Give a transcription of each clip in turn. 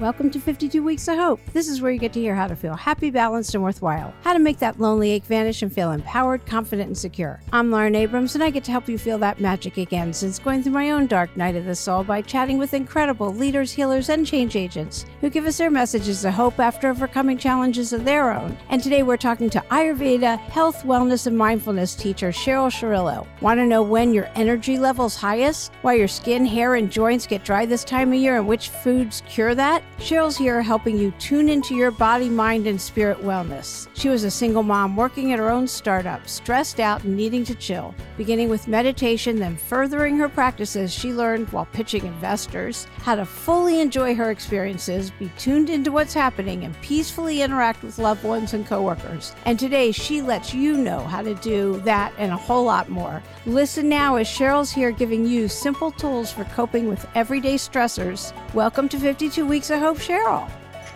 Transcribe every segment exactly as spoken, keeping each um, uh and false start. Welcome to fifty-two Weeks of Hope. This is where you get to hear how to feel happy, balanced, and worthwhile. How to make that lonely ache vanish and feel empowered, confident, and secure. I'm Lauren Abrams, and I get to help you feel that magic again since going through my own dark night of the soul by chatting with incredible leaders, healers, and change agents who give us their messages of hope after overcoming challenges of their own. And today we're talking to Ayurveda, health, wellness, and mindfulness teacher Cheryl Sirillo. Want to know when your energy level's highest? Why your skin, hair, and joints get dry this time of year, and which foods cure that? Cheryl's here helping you tune into your body, mind, and spirit wellness. She was a single mom working at her own startup, stressed out and needing to chill. Beginning with meditation, then furthering her practices, she learned, while pitching investors, how to fully enjoy her experiences, be tuned into what's happening, and peacefully interact with loved ones and coworkers. And today, she lets you know how to do that and a whole lot more. Listen now as Cheryl's here giving you simple tools for coping with everyday stressors. Welcome to fifty-two Weeks of Hope, Cheryl.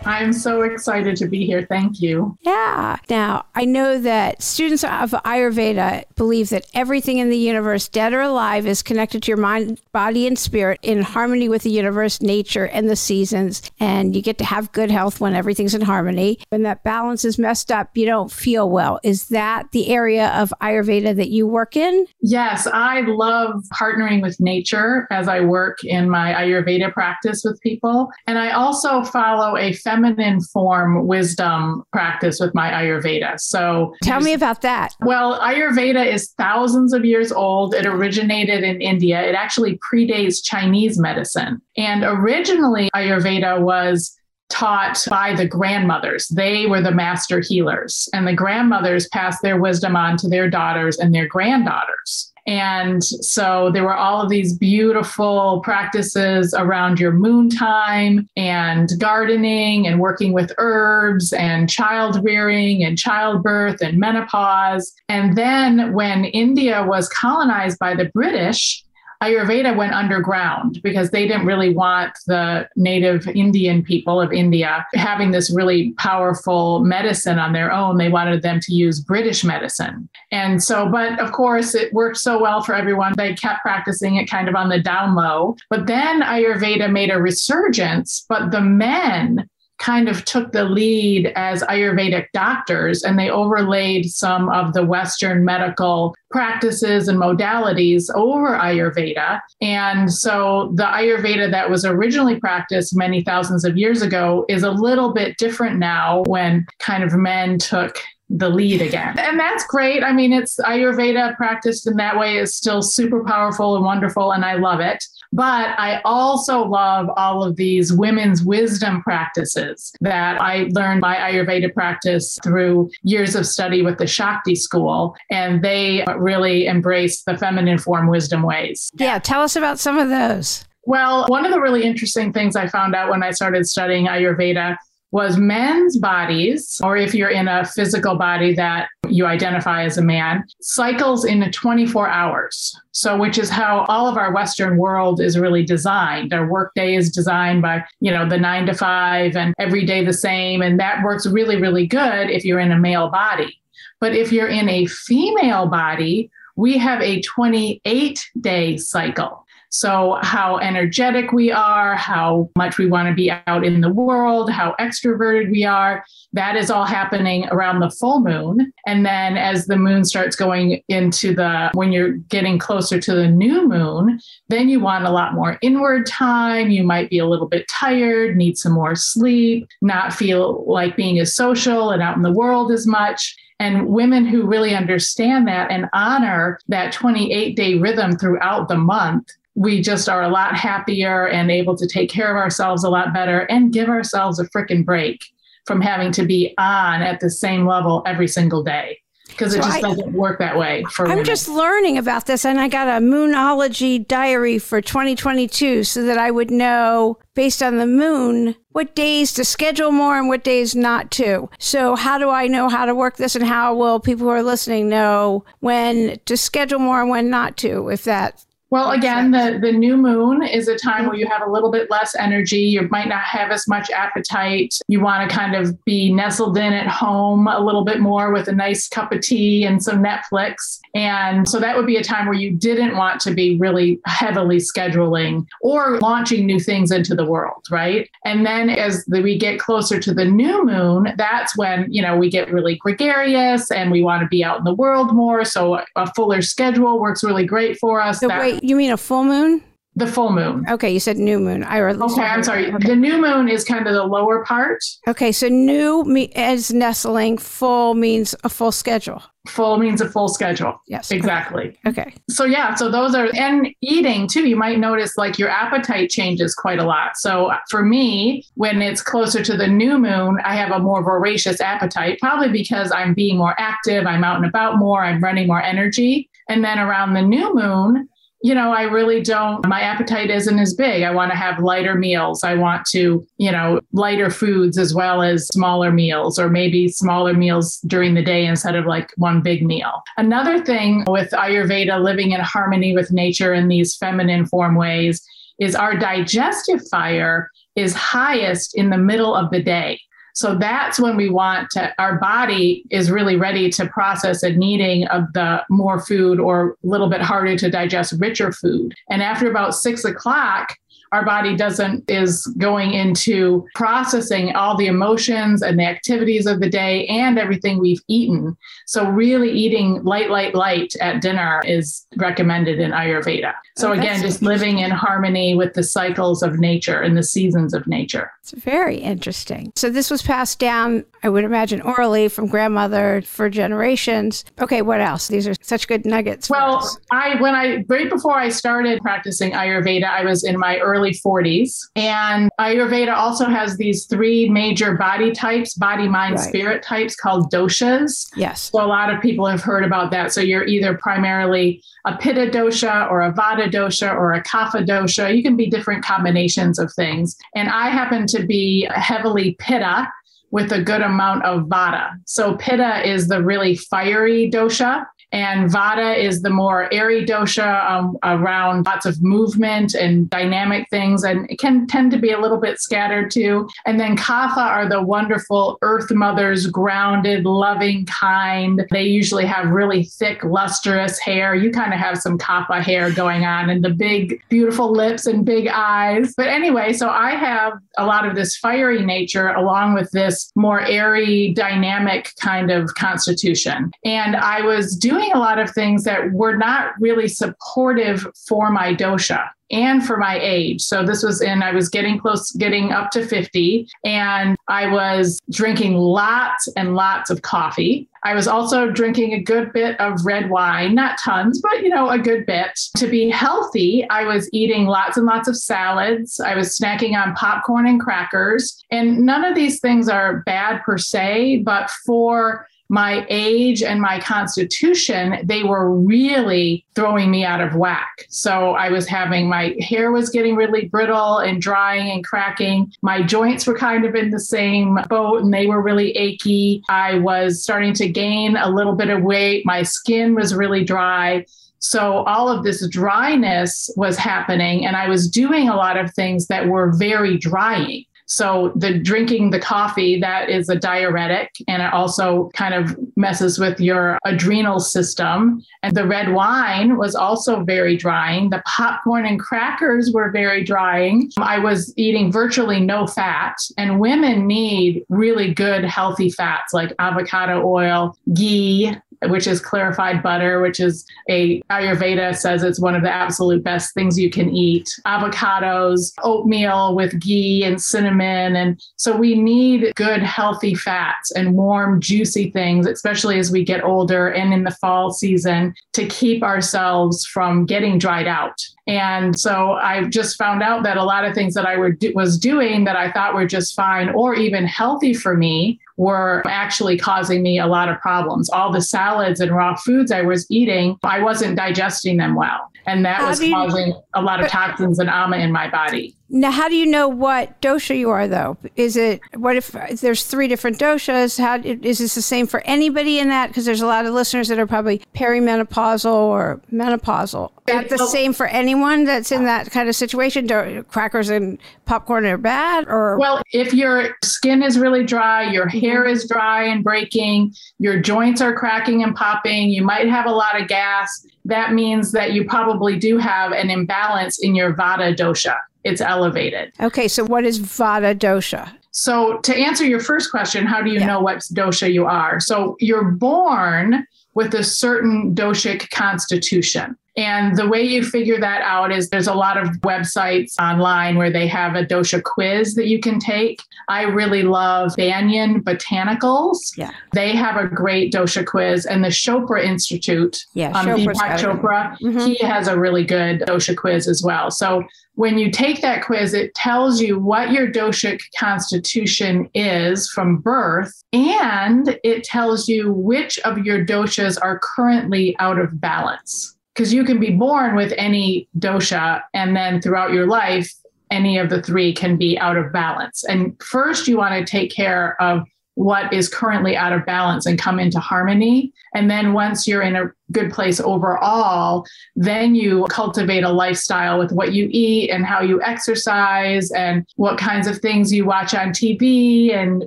I'm so excited to be here. Thank you. Yeah. Now, I know that students of Ayurveda believe that everything in the universe, dead or alive, is connected to your mind, body, and spirit in harmony with the universe, nature, and the seasons. And you get to have good health when everything's in harmony. When that balance is messed up, you don't feel well. Is that the area of Ayurveda that you work in? Yes. I love partnering with nature as I work in my Ayurveda practice with people. And I also follow a feminine form wisdom practice with my Ayurveda. So tell me about that. Well, Ayurveda is thousands of years old. It originated in India. It actually predates Chinese medicine. And originally, Ayurveda was taught by the grandmothers. They were the master healers. And the grandmothers passed their wisdom on to their daughters and their granddaughters. And so there were all of these beautiful practices around your moon time and gardening and working with herbs and child rearing and childbirth and menopause. And then when India was colonized by the British, Ayurveda went underground because they didn't really want the native Indian people of India having this really powerful medicine on their own. They wanted them to use British medicine. And so, but of course, it worked so well for everyone. They kept practicing it kind of on the down low. But then Ayurveda made a resurgence, but the men kind of took the lead as Ayurvedic doctors, and they overlaid some of the Western medical practices and modalities over Ayurveda. And so the Ayurveda that was originally practiced many thousands of years ago is a little bit different now when kind of men took the lead again. And that's great. I mean, it's Ayurveda practiced in that way is still super powerful and wonderful, and I love it. But I also love all of these women's wisdom practices that I learned by Ayurveda practice through years of study with the Shakti School. And they really embrace the feminine form wisdom ways. Yeah. Tell us about some of those. Well, one of the really interesting things I found out when I started studying Ayurveda was men's bodies, or if you're in a physical body that you identify as a man, cycles in twenty-four hours. So, which is how all of our Western world is really designed. Our workday is designed by, you know, the nine to five and every day the same. And that works really, really good if you're in a male body. But if you're in a female body, we have a twenty-eight day cycle. So how energetic we are, how much we want to be out in the world, how extroverted we are, that is all happening around the full moon. And then as the moon starts going into the, when you're getting closer to the new moon, then you want a lot more inward time. You might be a little bit tired, need some more sleep, not feel like being as social and out in the world as much. And women who really understand that and honor that twenty-eight day rhythm throughout the month, we just are a lot happier and able to take care of ourselves a lot better and give ourselves a frickin' break from having to be on at the same level every single day. Because it so just I, doesn't work that way. For I'm women. Just learning about this, and I got a Moonology diary for twenty twenty-two so that I would know, based on the moon, what days to schedule more and what days not to. So how do I know how to work this, and how will people who are listening know when to schedule more and when not to, if that Well, again, the, the new moon is a time where you have a little bit less energy. You might not have as much appetite. You want to kind of be nestled in at home a little bit more with a nice cup of tea and some Netflix. And so that would be a time where you didn't want to be really heavily scheduling or launching new things into the world, right? And then as the, we get closer to the new moon, that's when, you know, we get really gregarious and we want to be out in the world more. So a fuller schedule works really great for us. So that- wait, you mean a full moon? The full moon. Okay, you said new moon. I really okay, I'm sorry. Okay. The new moon is kind of the lower part. Okay, so new me- is nestling. Full means a full schedule. Full means a full schedule. Yes. Exactly. Okay. So yeah, so those are, and eating too, you might notice like your appetite changes quite a lot. So for me, when it's closer to the new moon, I have a more voracious appetite, probably because I'm being more active, I'm out and about more, I'm running more energy. And then around the new moon, you know, I really don't, my appetite isn't as big. I want to have lighter meals. I want to, you know, lighter foods as well as smaller meals, or maybe smaller meals during the day instead of like one big meal. Another thing with Ayurveda, living in harmony with nature in these feminine form ways, is our digestive fire is highest in the middle of the day. So that's when we want to, our body is really ready to process a needing of the more food or a little bit harder to digest, richer food. And after about six o'clock, our body doesn't, is going into processing all the emotions and the activities of the day and everything we've eaten. So really eating light, light, light at dinner is recommended in Ayurveda. So oh, again, just living in harmony with the cycles of nature and the seasons of nature. It's very interesting. So this was passed down, I would imagine, orally from grandmother for generations. Okay, what else? These are such good nuggets. Well, us. I, when I, right before I started practicing Ayurveda, I was in my early forties. And Ayurveda also has these three major body types, body, mind, right. spirit types called doshas. Yes. So a lot of people have heard about that. So you're either primarily a pitta dosha or a vata dosha or a kapha dosha. You can be different combinations of things. And I happen to be heavily pitta with a good amount of vata. So pitta is the really fiery dosha. And vata is the more airy dosha um, around lots of movement and dynamic things. And it can tend to be a little bit scattered too. And then kapha are the wonderful earth mothers, grounded, loving, kind. They usually have really thick, lustrous hair. You kind of have some kapha hair going on, and the big, beautiful lips and big eyes. But anyway, so I have a lot of this fiery nature along with this more airy, dynamic kind of constitution. And I was doing a lot of things that were not really supportive for my dosha and for my age. So this was in, I was getting close, getting up to fifty, and I was drinking lots and lots of coffee. I was also drinking a good bit of red wine, not tons, but, you know, a good bit. To be healthy, I was eating lots and lots of salads. I was snacking on popcorn and crackers. And none of these things are bad per se, but for my age and my constitution, they were really throwing me out of whack. So I was having, my hair was getting really brittle and drying and cracking. My joints were kind of in the same boat and they were really achy. I was starting to gain a little bit of weight. My skin was really dry. So all of this dryness was happening, and I was doing a lot of things that were very drying. So the drinking the coffee, that is a diuretic, and it also kind of messes with your adrenal system. And the red wine was also very drying. The popcorn and crackers were very drying. I was eating virtually no fat, and women need really good healthy fats like avocado oil, ghee, which is clarified butter, which is a Ayurveda says it's one of the absolute best things you can eat. Avocados, oatmeal with ghee and cinnamon. And so we need good, healthy fats and warm, juicy things, especially as we get older and in the fall season, to keep ourselves from getting dried out. And so I just found out that a lot of things that I were, was doing that I thought were just fine or even healthy for me were actually causing me a lot of problems. All the salads and raw foods I was eating, I wasn't digesting them well. And that was causing a lot of toxins and ama in my body. Now, how do you know what dosha you are, though? Is it, what if, if there's three different doshas? How is this the same for anybody in that? Because there's a lot of listeners that are probably perimenopausal or menopausal. Is that the same for anyone that's in that kind of situation? Do crackers and popcorn are bad? Or well, if your skin is really dry, your hair is dry and breaking, your joints are cracking and popping, you might have a lot of gas. That means that you probably do have an imbalance in your vata dosha. It's elevated. Okay, so what is vata dosha? So to answer your first question, how do you yeah. know what dosha you are? So you're born with a certain doshic constitution. And the way you figure that out is there's a lot of websites online where they have a dosha quiz that you can take. I really love Banyan Botanicals. Yeah. They have a great dosha quiz. And the Chopra Institute, yeah, um, Chopra, mm-hmm. he has a really good dosha quiz as well. So when you take that quiz, it tells you what your doshic constitution is from birth, and it tells you which of your doshas are currently out of balance. Because you can be born with any dosha, and then throughout your life, any of the three can be out of balance. And first, you want to take care of what is currently out of balance and come into harmony. And then once you're in a good place overall, then you cultivate a lifestyle with what you eat and how you exercise and what kinds of things you watch on T V and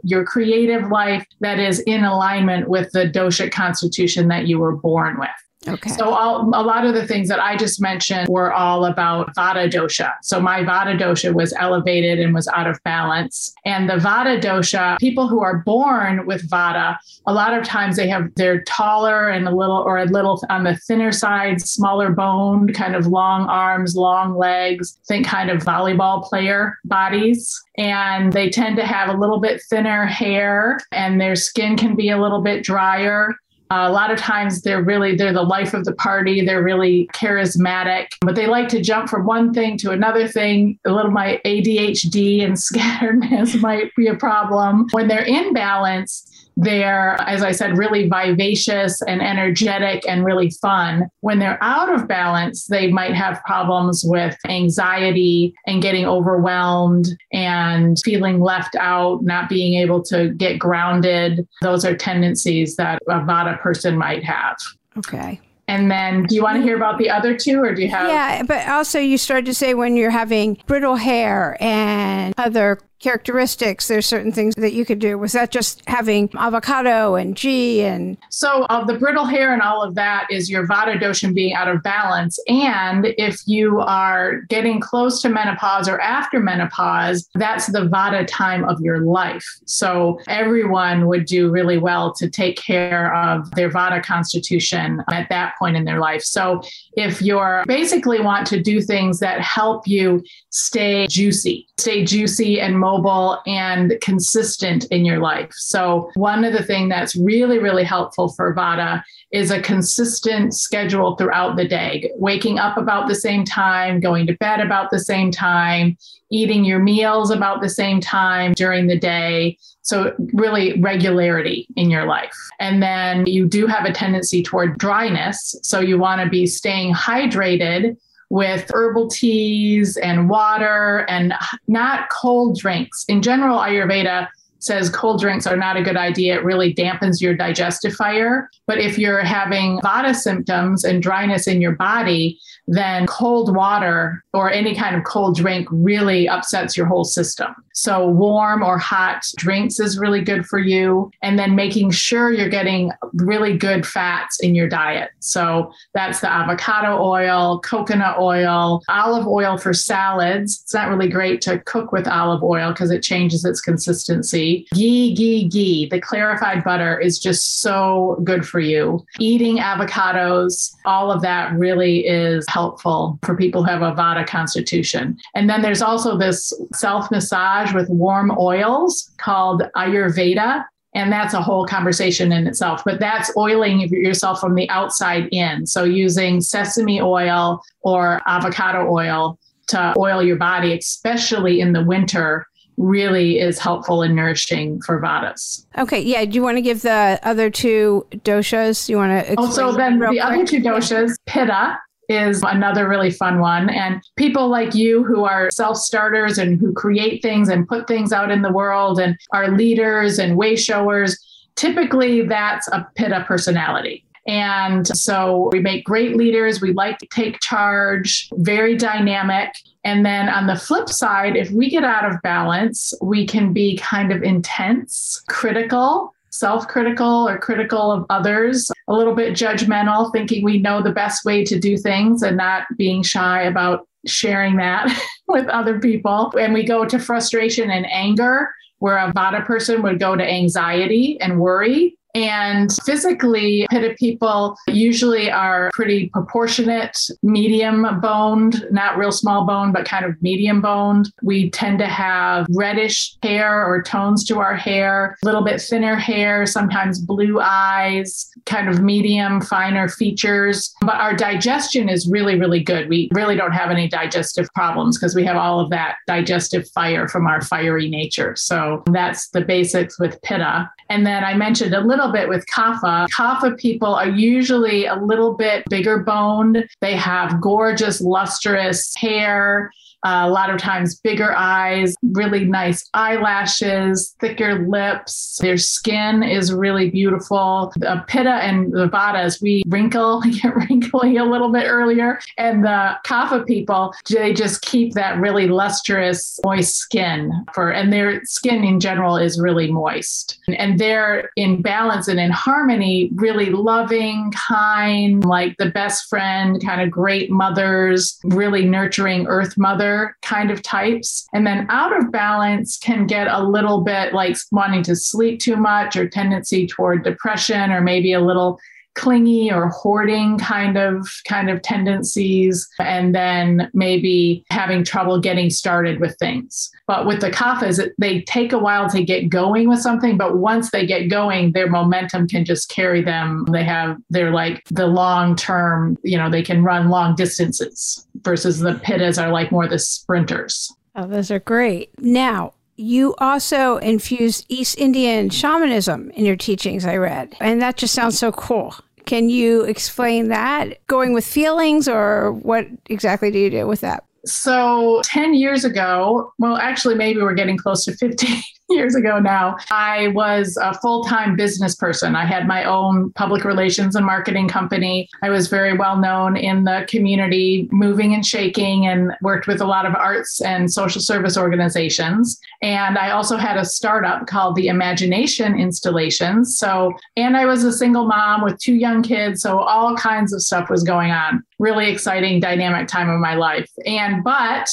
your creative life that is in alignment with the doshic constitution that you were born with. Okay. So all, a lot of the things that I just mentioned were all about Vata dosha. So my Vata dosha was elevated and was out of balance. And the Vata dosha, people who are born with Vata, a lot of times they have, they're taller and a little, or a little on the thinner side, smaller boned, kind of long arms, long legs, think kind of volleyball player bodies. And they tend to have a little bit thinner hair and their skin can be a little bit drier. Uh, a lot of times they're really, they're the life of the party. They're really charismatic, but they like to jump from one thing to another thing. A little, my A D H D and scatteredness might be a problem. When they're in balance, they're, as I said, really vivacious and energetic and really fun. When they're out of balance, they might have problems with anxiety and getting overwhelmed and feeling left out, not being able to get grounded. Those are tendencies that a Vata person might have. Okay. And then do you want to hear about the other two or do you have? Yeah, but also you started to say when you're having brittle hair and other characteristics, there's certain things that you could do. Was that just having avocado and ghee and? So of the brittle hair and all of that is your Vata dosha being out of balance. And if you are getting close to menopause or after menopause, that's the Vata time of your life. So everyone would do really well to take care of their Vata constitution at that point in their life. So if you're basically want to do things that help you stay juicy, stay juicy and mobile and consistent in your life. So one of the things that's really, really helpful for Vata is a consistent schedule throughout the day, waking up about the same time, going to bed about the same time, eating your meals about the same time during the day. So really regularity in your life. And then you do have a tendency toward dryness. So you want to be staying hydrated with herbal teas and water and not cold drinks. In general, Ayurveda says cold drinks are not a good idea. It really dampens your digestifier. But if you're having Vata symptoms and dryness in your body, then cold water or any kind of cold drink really upsets your whole system. So warm or hot drinks is really good for you. And then making sure you're getting really good fats in your diet. So that's the avocado oil, coconut oil, olive oil for salads. It's not really great to cook with olive oil because it changes its consistency. Ghee, ghee, ghee. The clarified butter is just so good for you. Eating avocados, all of that really is helpful for people who have a Vata constitution. And then there's also this self-massage with warm oils called Ayurveda. And that's a whole conversation in itself, but that's oiling yourself from the outside in. So using sesame oil or avocado oil to oil your body, especially in the winter, really is helpful and nourishing for Vatas. Okay. Yeah. Do you want to give the other two doshas? You want to explain? Also, then the quick? other two doshas, Pitta is another really fun one. And people like you who are self-starters and who create things and put things out in the world and are leaders and way showers, typically that's a pitta personality. And so we make great leaders. We like to take charge, very dynamic. And then on the flip side, if we get out of balance, we can be kind of intense, critical, self-critical or critical of others, a little bit judgmental, thinking we know the best way to do things and not being shy about sharing that with other people. And we go to frustration and anger, where a Vata person would go to anxiety and worry. And physically, Pitta people usually are pretty proportionate, medium boned, not real small boned, but kind of medium boned. We tend to have reddish hair or tones to our hair, a little bit thinner hair, sometimes blue eyes, kind of medium, finer features. But our digestion is really, really good. We really don't have any digestive problems because we have all of that digestive fire from our fiery nature. So that's the basics with Pitta. And then I mentioned a little bit with Kapha. Kapha people are usually a little bit bigger boned. They have gorgeous, lustrous hair, uh, a lot of times bigger eyes, really nice eyelashes, thicker lips. Their skin is really beautiful. The Pitta and the Vatas, we wrinkle, get wrinkly a little bit earlier. And the Kapha people, they just keep that really lustrous, moist skin for, and their skin in general is really moist. And they're in balance and in harmony, really loving, kind, like the best friend, kind of great mothers, really nurturing earth mother kind of types. And then out of balance can get a little bit like wanting to sleep too much or tendency toward depression or maybe a little clingy or hoarding kind of kind of tendencies, and then maybe having trouble getting started with things. But with the Kaphas, they take a while to get going with something, but once they get going, their momentum can just carry them. They have, they're like the long term, you know, they can run long distances versus the Pittas are like more the sprinters. Oh, those are great. Now, you also infused East Indian shamanism in your teachings, I read, and that just sounds so cool. Can you explain that? Going with feelings, or what exactly do you do with that? So ten years ago, well, actually, maybe we're getting close to fifteen years ago now, I was a full-time business person. I had my own public relations and marketing company. I was very well known in the community, moving and shaking, and worked with a lot of arts and social service organizations. And I also had a startup called the Imagination Installations. So, and I was a single mom with two young kids. So all kinds of stuff was going on. Really exciting, dynamic time of my life. And, but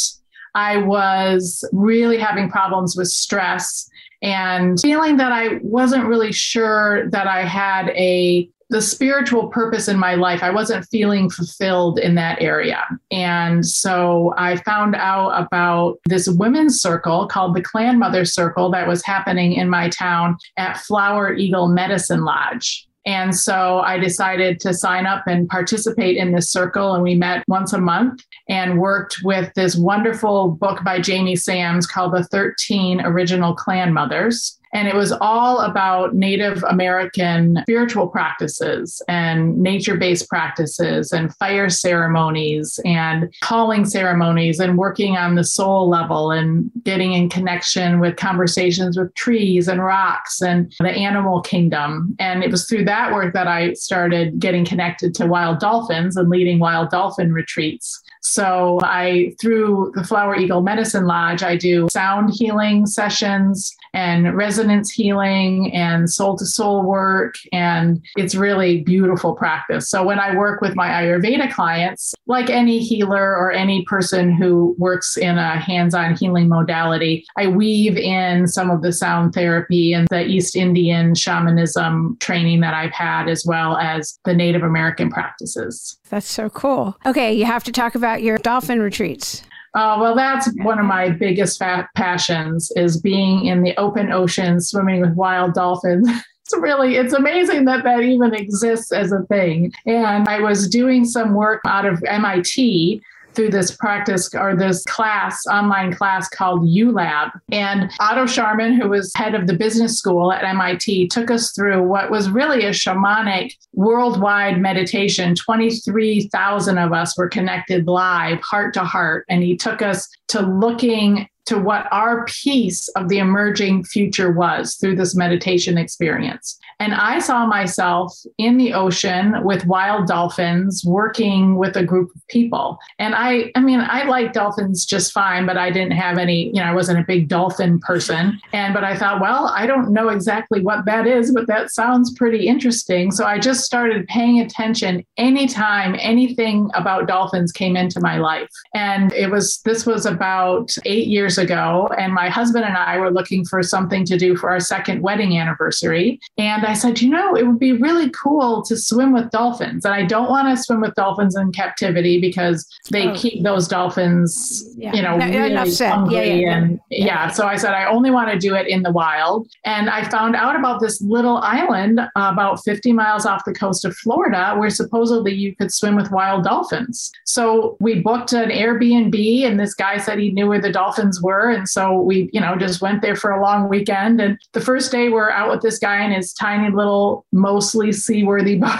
I was really having problems with stress and feeling that I wasn't really sure that I had a the spiritual purpose in my life. I wasn't feeling fulfilled in that area. And so I found out about this women's circle called the Clan Mother Circle that was happening in my town at Flower Eagle Medicine Lodge. And so I decided to sign up and participate in this circle. And we met once a month and worked with this wonderful book by Jamie Sams called The Thirteen Original Clan Mothers. And it was all about Native American spiritual practices and nature-based practices and fire ceremonies and calling ceremonies and working on the soul level and getting in connection with conversations with trees and rocks and the animal kingdom. And it was through that work that I started getting connected to wild dolphins and leading wild dolphin retreats. So I, through the Flower Eagle Medicine Lodge, I do sound healing sessions and resonance healing and soul to soul work. And it's really beautiful practice. So when I work with my Ayurveda clients, like any healer or any person who works in a hands-on healing modality, I weave in some of the sound therapy and the East Indian shamanism training that I've had, as well as the Native American practices. That's so cool. Okay, you have to talk about your dolphin retreats. Uh, well, that's one of my biggest fat passions, is being in the open ocean, swimming with wild dolphins. It's really, it's amazing that that even exists as a thing. And I was doing some work out of M I T through this practice or this class, online class called U-Lab. And Otto Sharman, who was head of the business school at M I T, took us through what was really a shamanic worldwide meditation. twenty-three thousand of us were connected live, heart to heart. And he took us to looking to what our piece of the emerging future was through this meditation experience. And I saw myself in the ocean with wild dolphins working with a group of people. And I, I mean, I like dolphins just fine, but I didn't have any, you know, I wasn't a big dolphin person. And, but I thought, well, I don't know exactly what that is, but that sounds pretty interesting. So I just started paying attention anytime anything about dolphins came into my life. And it was, this was about eight years ago, and my husband and I were looking for something to do for our second wedding anniversary. And I said, you know, it would be really cool to swim with dolphins. And I don't want to swim with dolphins in captivity because they oh. keep those dolphins, yeah. you know, no, really hungry. Yeah, yeah, and yeah. yeah. So I said, I only want to do it in the wild. And I found out about this little island about fifty miles off the coast of Florida, where supposedly you could swim with wild dolphins. So we booked an Airbnb, and this guy said he knew where the dolphins were. And so we, you know, just went there for a long weekend. And the first day we're out with this guy in his tiny little, mostly seaworthy boat,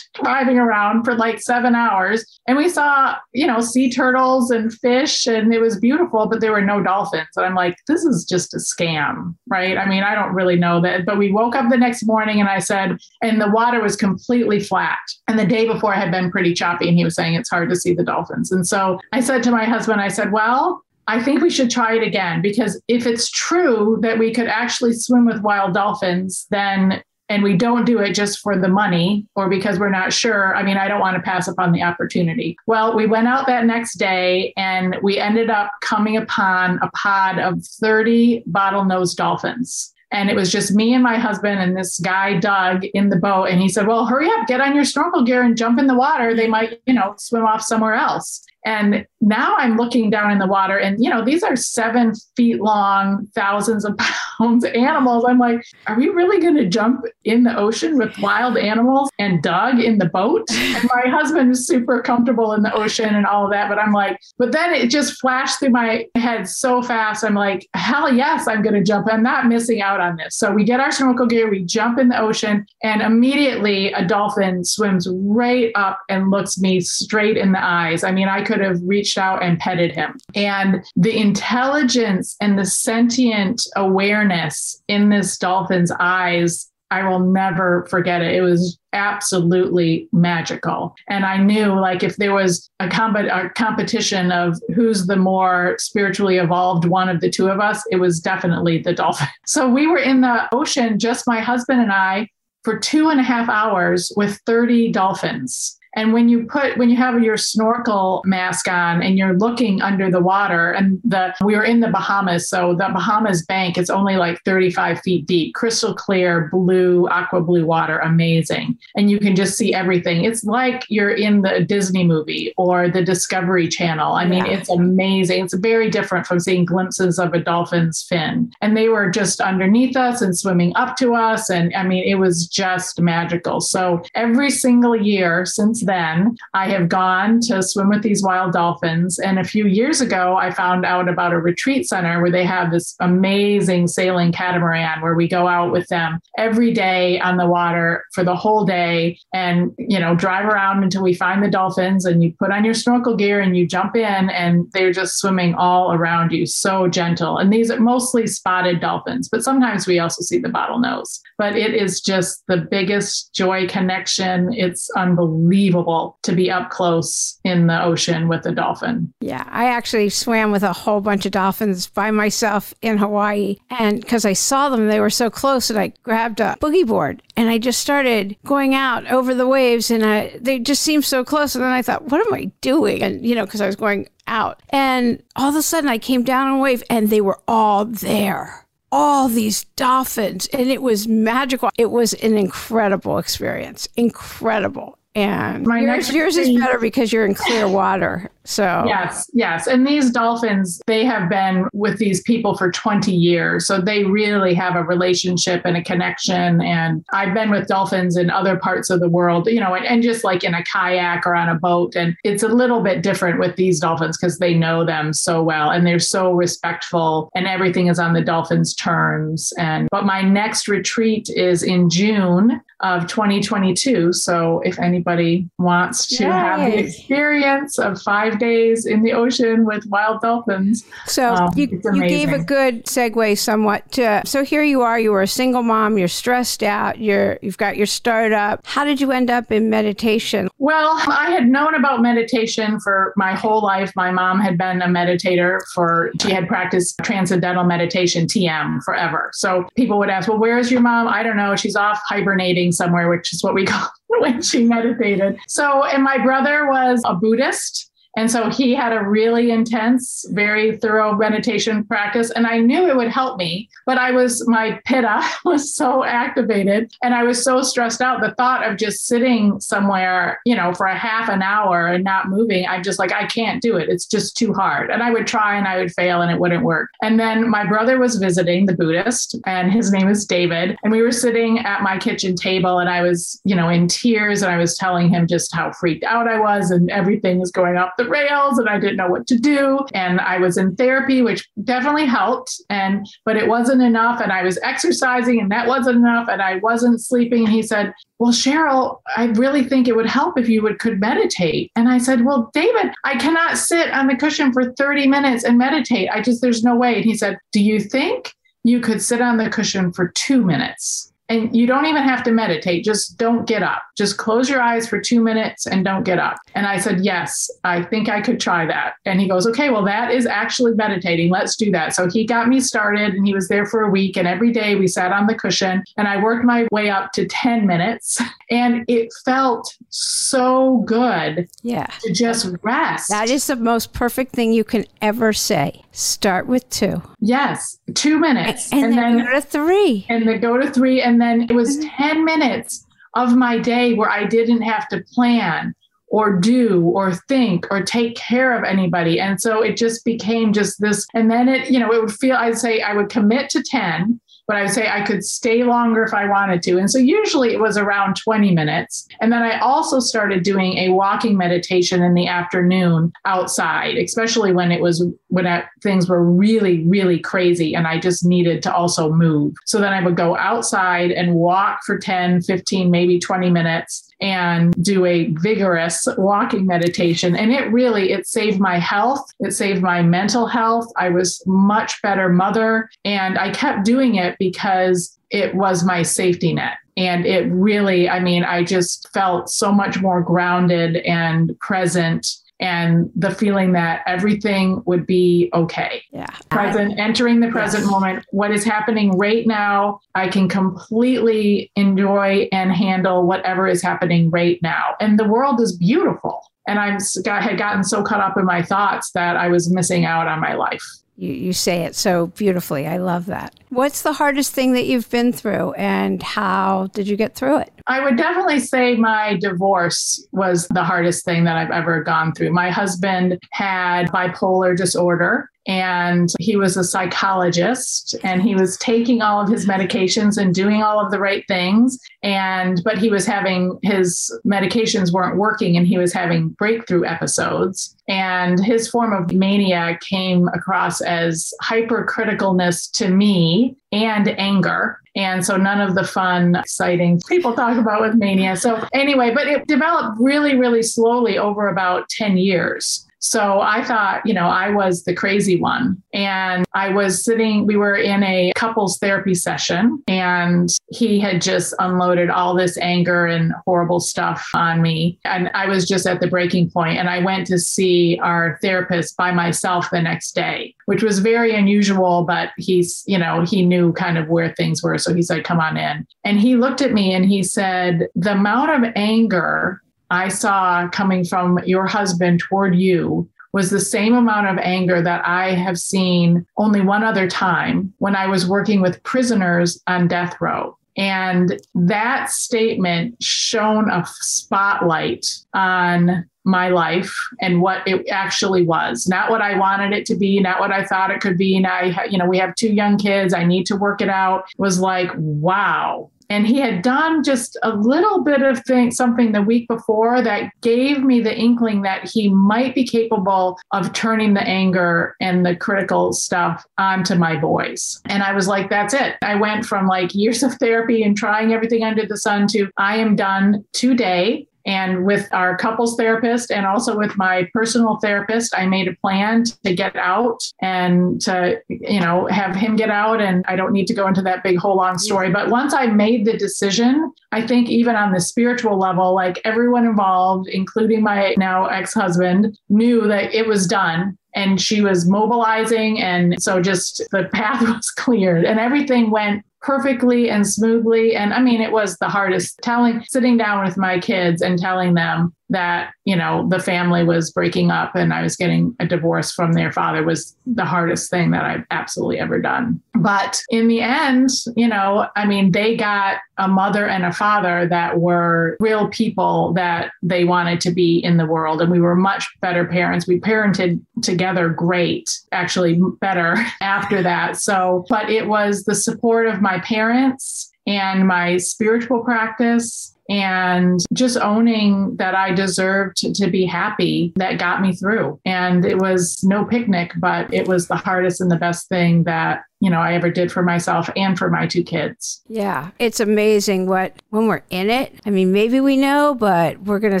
driving around for like seven hours. And we saw, you know, sea turtles and fish, and it was beautiful, but there were no dolphins. And I'm like, this is just a scam, right? I mean, I don't really know that, but we woke up the next morning and I said, and the water was completely flat. And the day before had been pretty choppy. And he was saying, it's hard to see the dolphins. And so I said to my husband, I said, well, I think we should try it again, because if it's true that we could actually swim with wild dolphins, then, and we don't do it just for the money or because we're not sure, I mean, I don't want to pass upon the opportunity. Well, we went out that next day and we ended up coming upon a pod of thirty bottlenose dolphins. And it was just me and my husband and this guy, Doug, in the boat. And he said, well, hurry up, get on your snorkel gear and jump in the water. They might, you know, swim off somewhere else. And now I'm looking down in the water and, you know, these are seven feet long, thousands of pounds animals. I'm like, are we really going to jump in the ocean with wild animals and Doug in the boat? And my husband is super comfortable in the ocean and all of that. But I'm like, but then it just flashed through my head so fast. I'm like, hell yes, I'm going to jump. I'm not missing out on this. So we get our snorkel gear, we jump in the ocean, and immediately a dolphin swims right up and looks me straight in the eyes. I mean, I could have reached out and petted him. And the intelligence and the sentient awareness in this dolphin's eyes, I will never forget it. It was absolutely magical. And I knew, like, if there was a, com- a competition of who's the more spiritually evolved one of the two of us, it was definitely the dolphin. So we were in the ocean, just my husband and I, for two and a half hours with thirty dolphins. And when you put, when you have your snorkel mask on and you're looking under the water, and the, we were in the Bahamas. So the Bahamas bank is only like thirty-five feet deep, crystal clear, blue, aqua blue water. Amazing. And you can just see everything. It's like you're in the Disney movie or the Discovery Channel. I mean, yeah. It's amazing. It's very different from seeing glimpses of a dolphin's fin. And they were just underneath us and swimming up to us. And I mean, it was just magical. So every single year since then, I have gone to swim with these wild dolphins. And a few years ago, I found out about a retreat center where they have this amazing sailing catamaran where we go out with them every day on the water for the whole day and, you know, drive around until we find the dolphins, and you put on your snorkel gear and you jump in and they're just swimming all around you. So gentle. And these are mostly spotted dolphins, but sometimes we also see the bottlenose. But it is just the biggest joy connection. It's unbelievable to be up close in the ocean with a dolphin. Yeah, I actually swam with a whole bunch of dolphins by myself in Hawaii. And because I saw them, they were so close, and I grabbed a boogie board and I just started going out over the waves, and I, they just seemed so close. And then I thought, what am I doing? And, you know, because I was going out, and all of a sudden I came down on a wave and they were all there. All these dolphins. And it was magical. It was an incredible experience. Incredible. And My yours, yours is better because you're in clear water. So yes, yes. And these dolphins, they have been with these people for twenty years. So they really have a relationship and a connection. And I've been with dolphins in other parts of the world, you know, and, and just like in a kayak or on a boat. And it's a little bit different with these dolphins because they know them so well and they're so respectful and everything is on the dolphins' terms. And but my next retreat is in June of twenty twenty-two. So if anybody Anybody wants to Yay. have the experience of five days in the ocean with wild dolphins. So um, you, you gave a good segue somewhat to, so here you are, you were a single mom, you're stressed out, you're, you've got your startup. How did you end up in meditation? Well, I had known about meditation for my whole life. My mom had been a meditator for, she had practiced transcendental meditation, T M, forever. So people would ask, well, where is your mom? I don't know. She's off hibernating somewhere, which is what we call when she meditated. So, and my brother was a Buddhist. And so he had a really intense, very thorough meditation practice. And I knew it would help me, but I was, my pitta was so activated and I was so stressed out. The thought of just sitting somewhere, you know, for a half an hour and not moving, I'm just like, I can't do it. It's just too hard. And I would try and I would fail and it wouldn't work. And then my brother was visiting, the Buddhist, and his name is David. And we were sitting at my kitchen table and I was, you know, in tears and I was telling him just how freaked out I was and everything was going up the rails and I didn't know what to do. And I was in therapy, which definitely helped. And, but it wasn't enough. And I was exercising and that wasn't enough. And I wasn't sleeping. And he said, well, Cheryl, I really think it would help if you would could meditate. And I said, well, David, I cannot sit on the cushion for thirty minutes and meditate. I just, there's no way. And he said, do you think you could sit on the cushion for two minutes? And you don't even have to meditate. Just don't get up. Just close your eyes for two minutes and don't get up. And I said, yes, I think I could try that. And he goes, okay, well, that is actually meditating. Let's do that. So he got me started and he was there for a week. And every day we sat on the cushion and I worked my way up to ten minutes. And it felt so good yeah. to just rest. That is the most perfect thing you can ever say. Start with two. Yes, two minutes. And, and, and then, then go to three. And then go to three. And then it was ten minutes of my day where I didn't have to plan or do or think or take care of anybody. And so it just became just this. And then it, you know, it would feel, I'd say I would commit to ten, but I would say I could stay longer if I wanted to. And so usually it was around twenty minutes. And then I also started doing a walking meditation in the afternoon outside, especially when it was, when I, things were really, really crazy. And I just needed to also move. So then I would go outside and walk for ten, fifteen, maybe twenty minutes. And do a vigorous walking meditation. And it really, it saved my health. It saved my mental health. I was much better mother. And I kept doing it because it was my safety net. And it really, I mean, I just felt so much more grounded and present. And the feeling that everything would be okay. Yeah. Present, entering the present yes. moment, what is happening right now, I can completely enjoy and handle whatever is happening right now. And the world is beautiful. And I got, had gotten so caught up in my thoughts that I was missing out on my life. You, you say it so beautifully. I love that. What's the hardest thing that you've been through and how did you get through it? I would definitely say my divorce was the hardest thing that I've ever gone through. My husband had bipolar disorder. And he was a psychologist and he was taking all of his medications and doing all of the right things. And, but he was having, his medications weren't working and he was having breakthrough episodes. And his form of mania came across as hypercriticalness to me and anger. And so none of the fun, exciting people talk about with mania. So anyway, but it developed really, really slowly over about ten years. So I thought, you know, I was the crazy one. And I was sitting, we were in a couples therapy session and he had just unloaded all this anger and horrible stuff on me. And I was just at the breaking point. And I went to see our therapist by myself the next day, which was very unusual, but he's, you know, he knew kind of where things were. So he said, come on in. And he looked at me and he said, the amount of anger I saw coming from your husband toward you was the same amount of anger that I have seen only one other time when I was working with prisoners on death row. And that statement shone a spotlight on my life and what it actually was. Not what I wanted it to be, not what I thought it could be. And I, you know, we have two young kids. I need to work it out. It was like, wow. And he had done just a little bit of thing, something the week before that gave me the inkling that he might be capable of turning the anger and the critical stuff onto my boys. And I was like, that's it. I went from like years of therapy and trying everything under the sun to I am done today. And with our couples therapist and also with my personal therapist, I made a plan to get out and to, you know, have him get out. And I don't need to go into that big whole long story. But once I made the decision, I think even on the spiritual level, like everyone involved, including my now ex-husband, knew that it was done. And she was mobilizing. And so just the path was cleared and everything went perfectly and smoothly. And I mean, it was the hardest telling, sitting down with my kids and telling them that, you know, the family was breaking up and I was getting a divorce from their father was the hardest thing that I've absolutely ever done. But in the end, you know, I mean, they got a mother and a father that were real people that they wanted to be in the world. And we were much better parents. We parented together great, actually better after that. So, but it was the support of my parents and my spiritual practice and just owning that I deserved to, to be happy that got me through. And it was no picnic, but it was the hardest and the best thing that, you know, I ever did for myself and for my two kids. Yeah. It's amazing what, when we're in it, I mean, maybe we know, but we're going to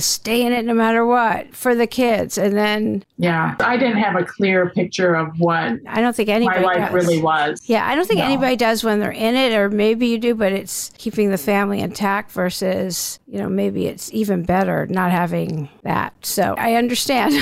stay in it no matter what for the kids. And then. Yeah. I didn't have a clear picture of what I don't think anybody my life does. Really was. Yeah. I don't think no. anybody does when they're in it, or maybe you do, but it's keeping the family intact versus, you know, maybe it's even better not having that. So I understand.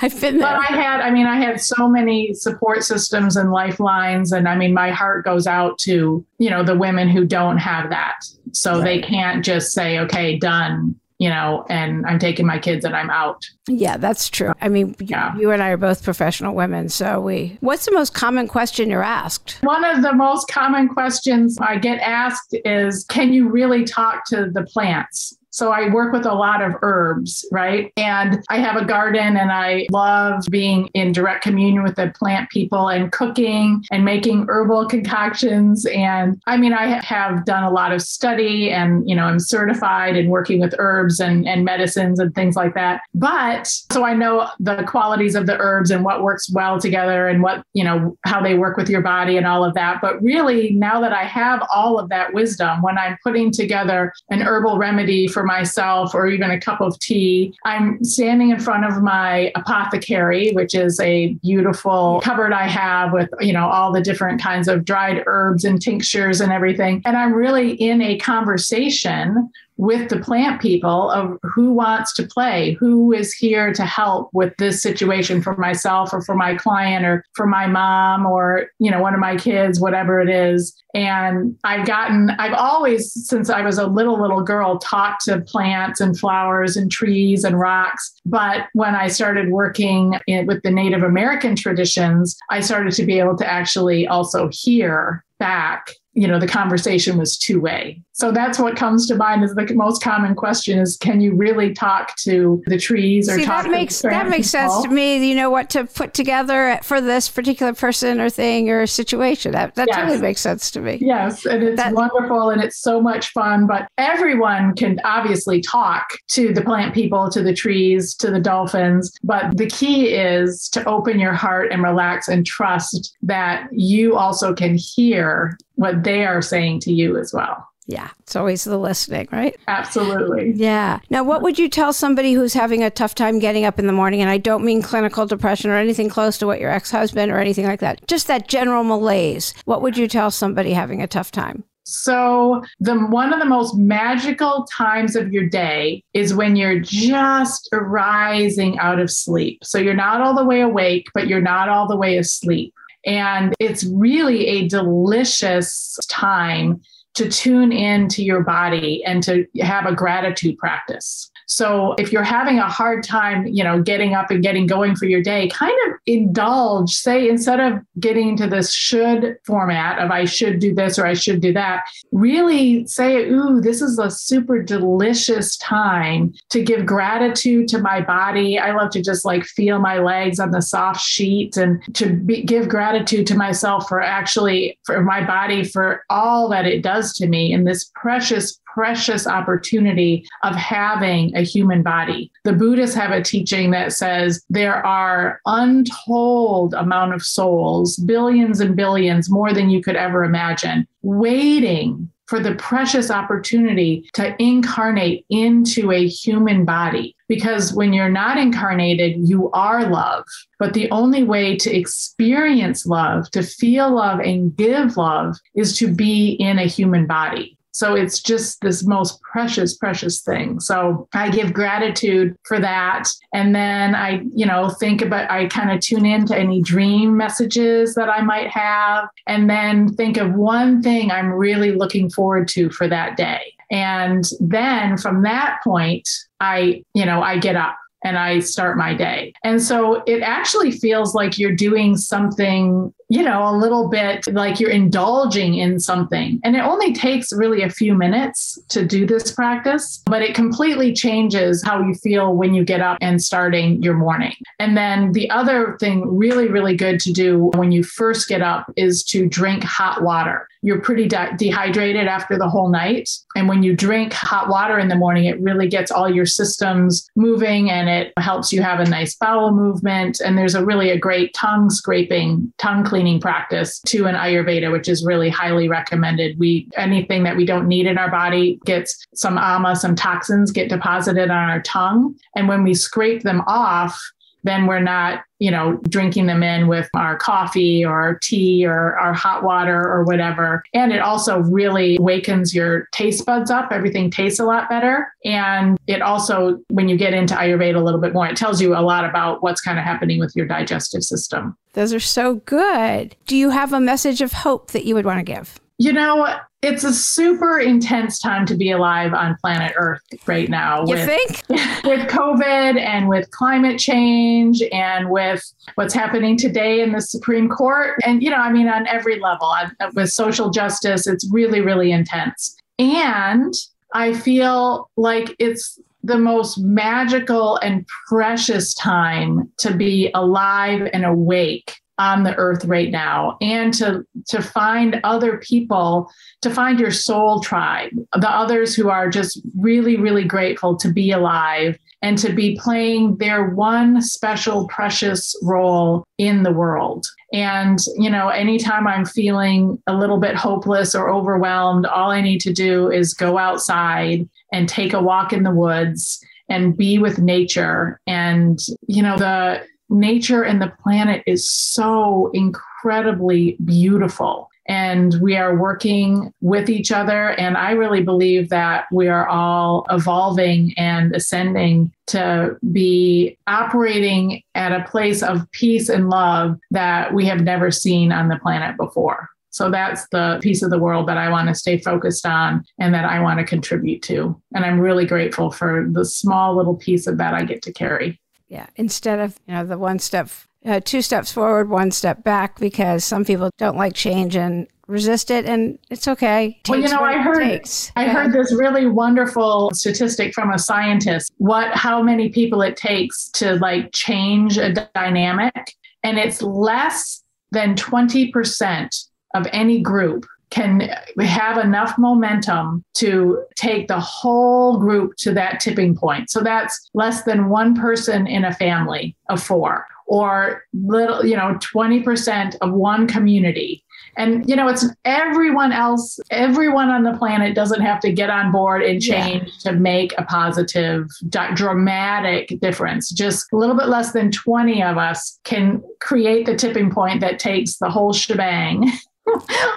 I've been there. But I had, I mean, I had so many support systems and lifelines and I mean, my heart goes out to, you know, the women who don't have that. So right. They can't just say, okay, done, you know, and I'm taking my kids and I'm out. Yeah, that's true. I mean, yeah. you, you and I are both professional women. So we, what's the most common question you're asked? One of the most common questions I get asked is, can you really talk to the plants? So I work with a lot of herbs, right? And I have a garden and I love being in direct communion with the plant people and cooking and making herbal concoctions. And I mean, I have done a lot of study and, you know, I'm certified in working with herbs and, and medicines and things like that. But so I know the qualities of the herbs and what works well together and what, you know, how they work with your body and all of that. But really now that I have all of that wisdom, when I'm putting together an herbal remedy for myself or even a cup of tea, I'm standing in front of my apothecary, which is a beautiful cupboard I have with, you know, all the different kinds of dried herbs and tinctures and everything. And I'm really in a conversation with the plant people of who wants to play, who is here to help with this situation for myself or for my client or for my mom or, you know, one of my kids, whatever it is. And I've gotten, I've always, since I was a little, little girl, talked to plants and flowers and trees and rocks. But when I started working in, with the Native American traditions, I started to be able to actually also hear back. You know, the conversation was two-way. So that's what comes to mind is the most common question is, can you really talk to the trees or See, talk that makes, to the that makes sense to me, you know, what to put together for this particular person or thing or situation. That, that yes. totally makes sense to me. Yes, and it's that, wonderful and it's so much fun, but everyone can obviously talk to the plant people, to the trees, to the dolphins, but the key is to open your heart and relax and trust that you also can hear what they are saying to you as well. Yeah. It's always the listening, right? Absolutely. Yeah. Now, what would you tell somebody who's having a tough time getting up in the morning? And I don't mean clinical depression or anything close to what your ex-husband or anything like that. Just that general malaise. What would you tell somebody having a tough time? So the one of the most magical times of your day is when you're just arising out of sleep. So you're not all the way awake, but you're not all the way asleep. And it's really a delicious time to tune in to your body and to have a gratitude practice. So if you're having a hard time, you know, getting up and getting going for your day, kind of indulge, say, instead of getting into this should format of I should do this or I should do that, really say, ooh, this is a super delicious time to give gratitude to my body. I love to just like feel my legs on the soft sheets and to be, give gratitude to myself for actually for my body, for all that it does to me in this precious precious opportunity of having a human body. The Buddhists have a teaching that says there are untold amount of souls, billions and billions, more than you could ever imagine, waiting for the precious opportunity to incarnate into a human body. Because when you're not incarnated, you are love. But the only way to experience love, to feel love and give love, is to be in a human body. So it's just this most precious, precious thing. So I give gratitude for that. And then I, you know, think about, I kind of tune into any dream messages that I might have, and then think of one thing I'm really looking forward to for that day. And then from that point, I, you know, I get up and I start my day. And so it actually feels like you're doing something, you know, a little bit like you're indulging in something. And it only takes really a few minutes to do this practice, but it completely changes how you feel when you get up and starting your morning. And then the other thing really, really good to do when you first get up is to drink hot water. You're pretty de- dehydrated after the whole night. And when you drink hot water in the morning, it really gets all your systems moving and it helps you have a nice bowel movement. And there's a really a great tongue scraping, tongue cleaning cleaning practice to an Ayurveda, which is really highly recommended. We, anything that we don't need in our body gets some ama, some toxins get deposited on our tongue. And when we scrape them off, then we're not, you know, drinking them in with our coffee or our tea or our hot water or whatever. And it also really wakens your taste buds up. Everything tastes a lot better. And it also, when you get into Ayurveda a little bit more, it tells you a lot about what's kind of happening with your digestive system. Those are so good. Do you have a message of hope that you would want to give? You know, it's a super intense time to be alive on planet Earth right now. You with, think? With COVID and with climate change and with what's happening today in the Supreme Court. And, you know, I mean, on every level, with social justice, it's really, really intense. And I feel like it's the most magical and precious time to be alive and awake on the earth right now, and to to find other people, to find your soul tribe, the others who are just really, really grateful to be alive and to be playing their one special, precious role in the world. And, you know, anytime I'm feeling a little bit hopeless or overwhelmed, all I need to do is go outside and take a walk in the woods and be with nature. And, you know, the nature and the planet is so incredibly beautiful, and we are working with each other. And I really believe that we are all evolving and ascending to be operating at a place of peace and love that we have never seen on the planet before. So that's the piece of the world that I want to stay focused on and that I want to contribute to. And I'm really grateful for the small little piece of that I get to carry. Yeah. Instead of, you know, the one step, uh, two steps forward, one step back, because some people don't like change and resist it. And it's okay. It well, you know, I heard, takes. I yeah. heard this really wonderful statistic from a scientist, what, how many people it takes to like change a dynamic. And it's less than twenty percent of any group can have enough momentum to take the whole group to that tipping point. So that's less than one person in a family of four, or little, you know, twenty percent of one community. And, you know, it's everyone else, everyone on the planet doesn't have to get on board and change yeah. to make a positive, dramatic difference. Just a little bit less than twenty of us can create the tipping point that takes the whole shebang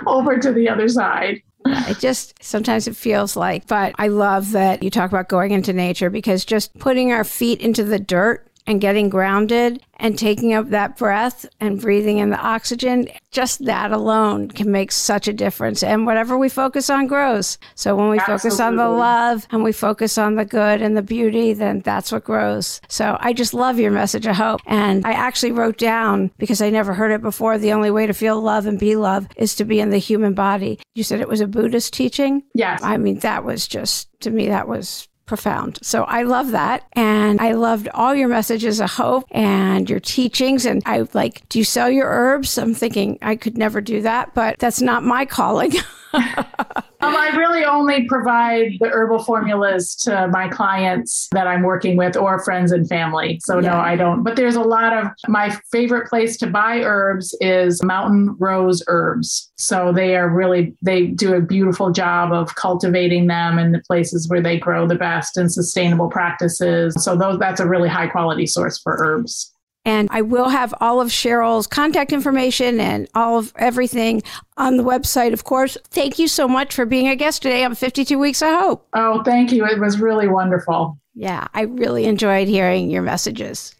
over to the other side. It just, sometimes it feels like, but I love that you talk about going into nature, because just putting our feet into the dirt and getting grounded and taking up that breath and breathing in the oxygen, just that alone can make such a difference. And whatever we focus on grows. So when we Absolutely. focus on the love and we focus on the good and the beauty, then that's what grows. So I just love your message of hope. And I actually wrote down, because I never heard it before, the only way to feel love and be love is to be in the human body. You said it was a Buddhist teaching? Yes. I mean, that was just, to me, that was profound. So I love that. And I loved all your messages of hope and your teachings. And I like, do you sell your herbs? I'm thinking I could never do that, but that's not my calling. Um, I really only provide the herbal formulas to my clients that I'm working with or friends and family. So yeah. no, I don't. But there's a lot of, my favorite place to buy herbs is Mountain Rose Herbs. So they are really, they do a beautiful job of cultivating them in the places where they grow the best and sustainable practices. So those, that's a really high quality source for herbs. And I will have all of Cheryl's contact information and all of everything on the website, of course. Thank you so much for being a guest today on fifty-two Weeks of Hope. Oh, thank you. It was really wonderful. Yeah, I really enjoyed hearing your messages.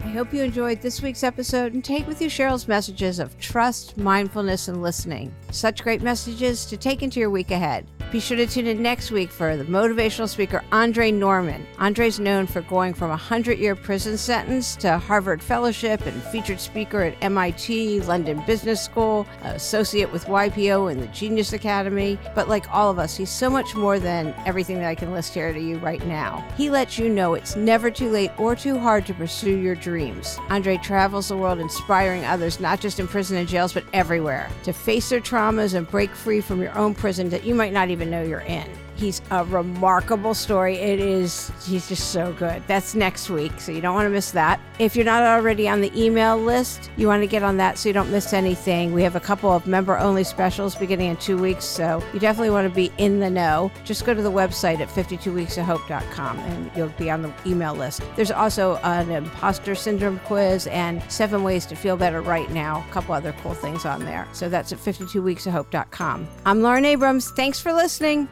I hope you enjoyed this week's episode and take with you Cheryl's messages of trust, mindfulness, and listening. Such great messages to take into your week ahead. Be sure to tune in next week for the motivational speaker, Andre Norman. Andre's known for going from a hundred-year prison sentence to Harvard Fellowship and featured speaker at M I T, London Business School, associate with Y P O and the Genius Academy. But like all of us, he's so much more than everything that I can list here to you right now. He lets you know it's never too late or too hard to pursue your dreams. Dreams. Andre travels the world inspiring others, not just in prison and jails, but everywhere, to face their traumas and break free from your own prison that you might not even know you're in. He's a remarkable story. It is, he's just so good. That's next week, so you don't want to miss that. If you're not already on the email list, you want to get on that so you don't miss anything. We have a couple of member-only specials beginning in two weeks, so you definitely want to be in the know. Just go to the website at fifty-two weeks of hope dot com and you'll be on the email list. There's also an imposter syndrome quiz and seven ways to feel better right now. A couple other cool things on there. So that's at fifty-two weeks of hope dot com. I'm Lauren Abrams. Thanks for listening.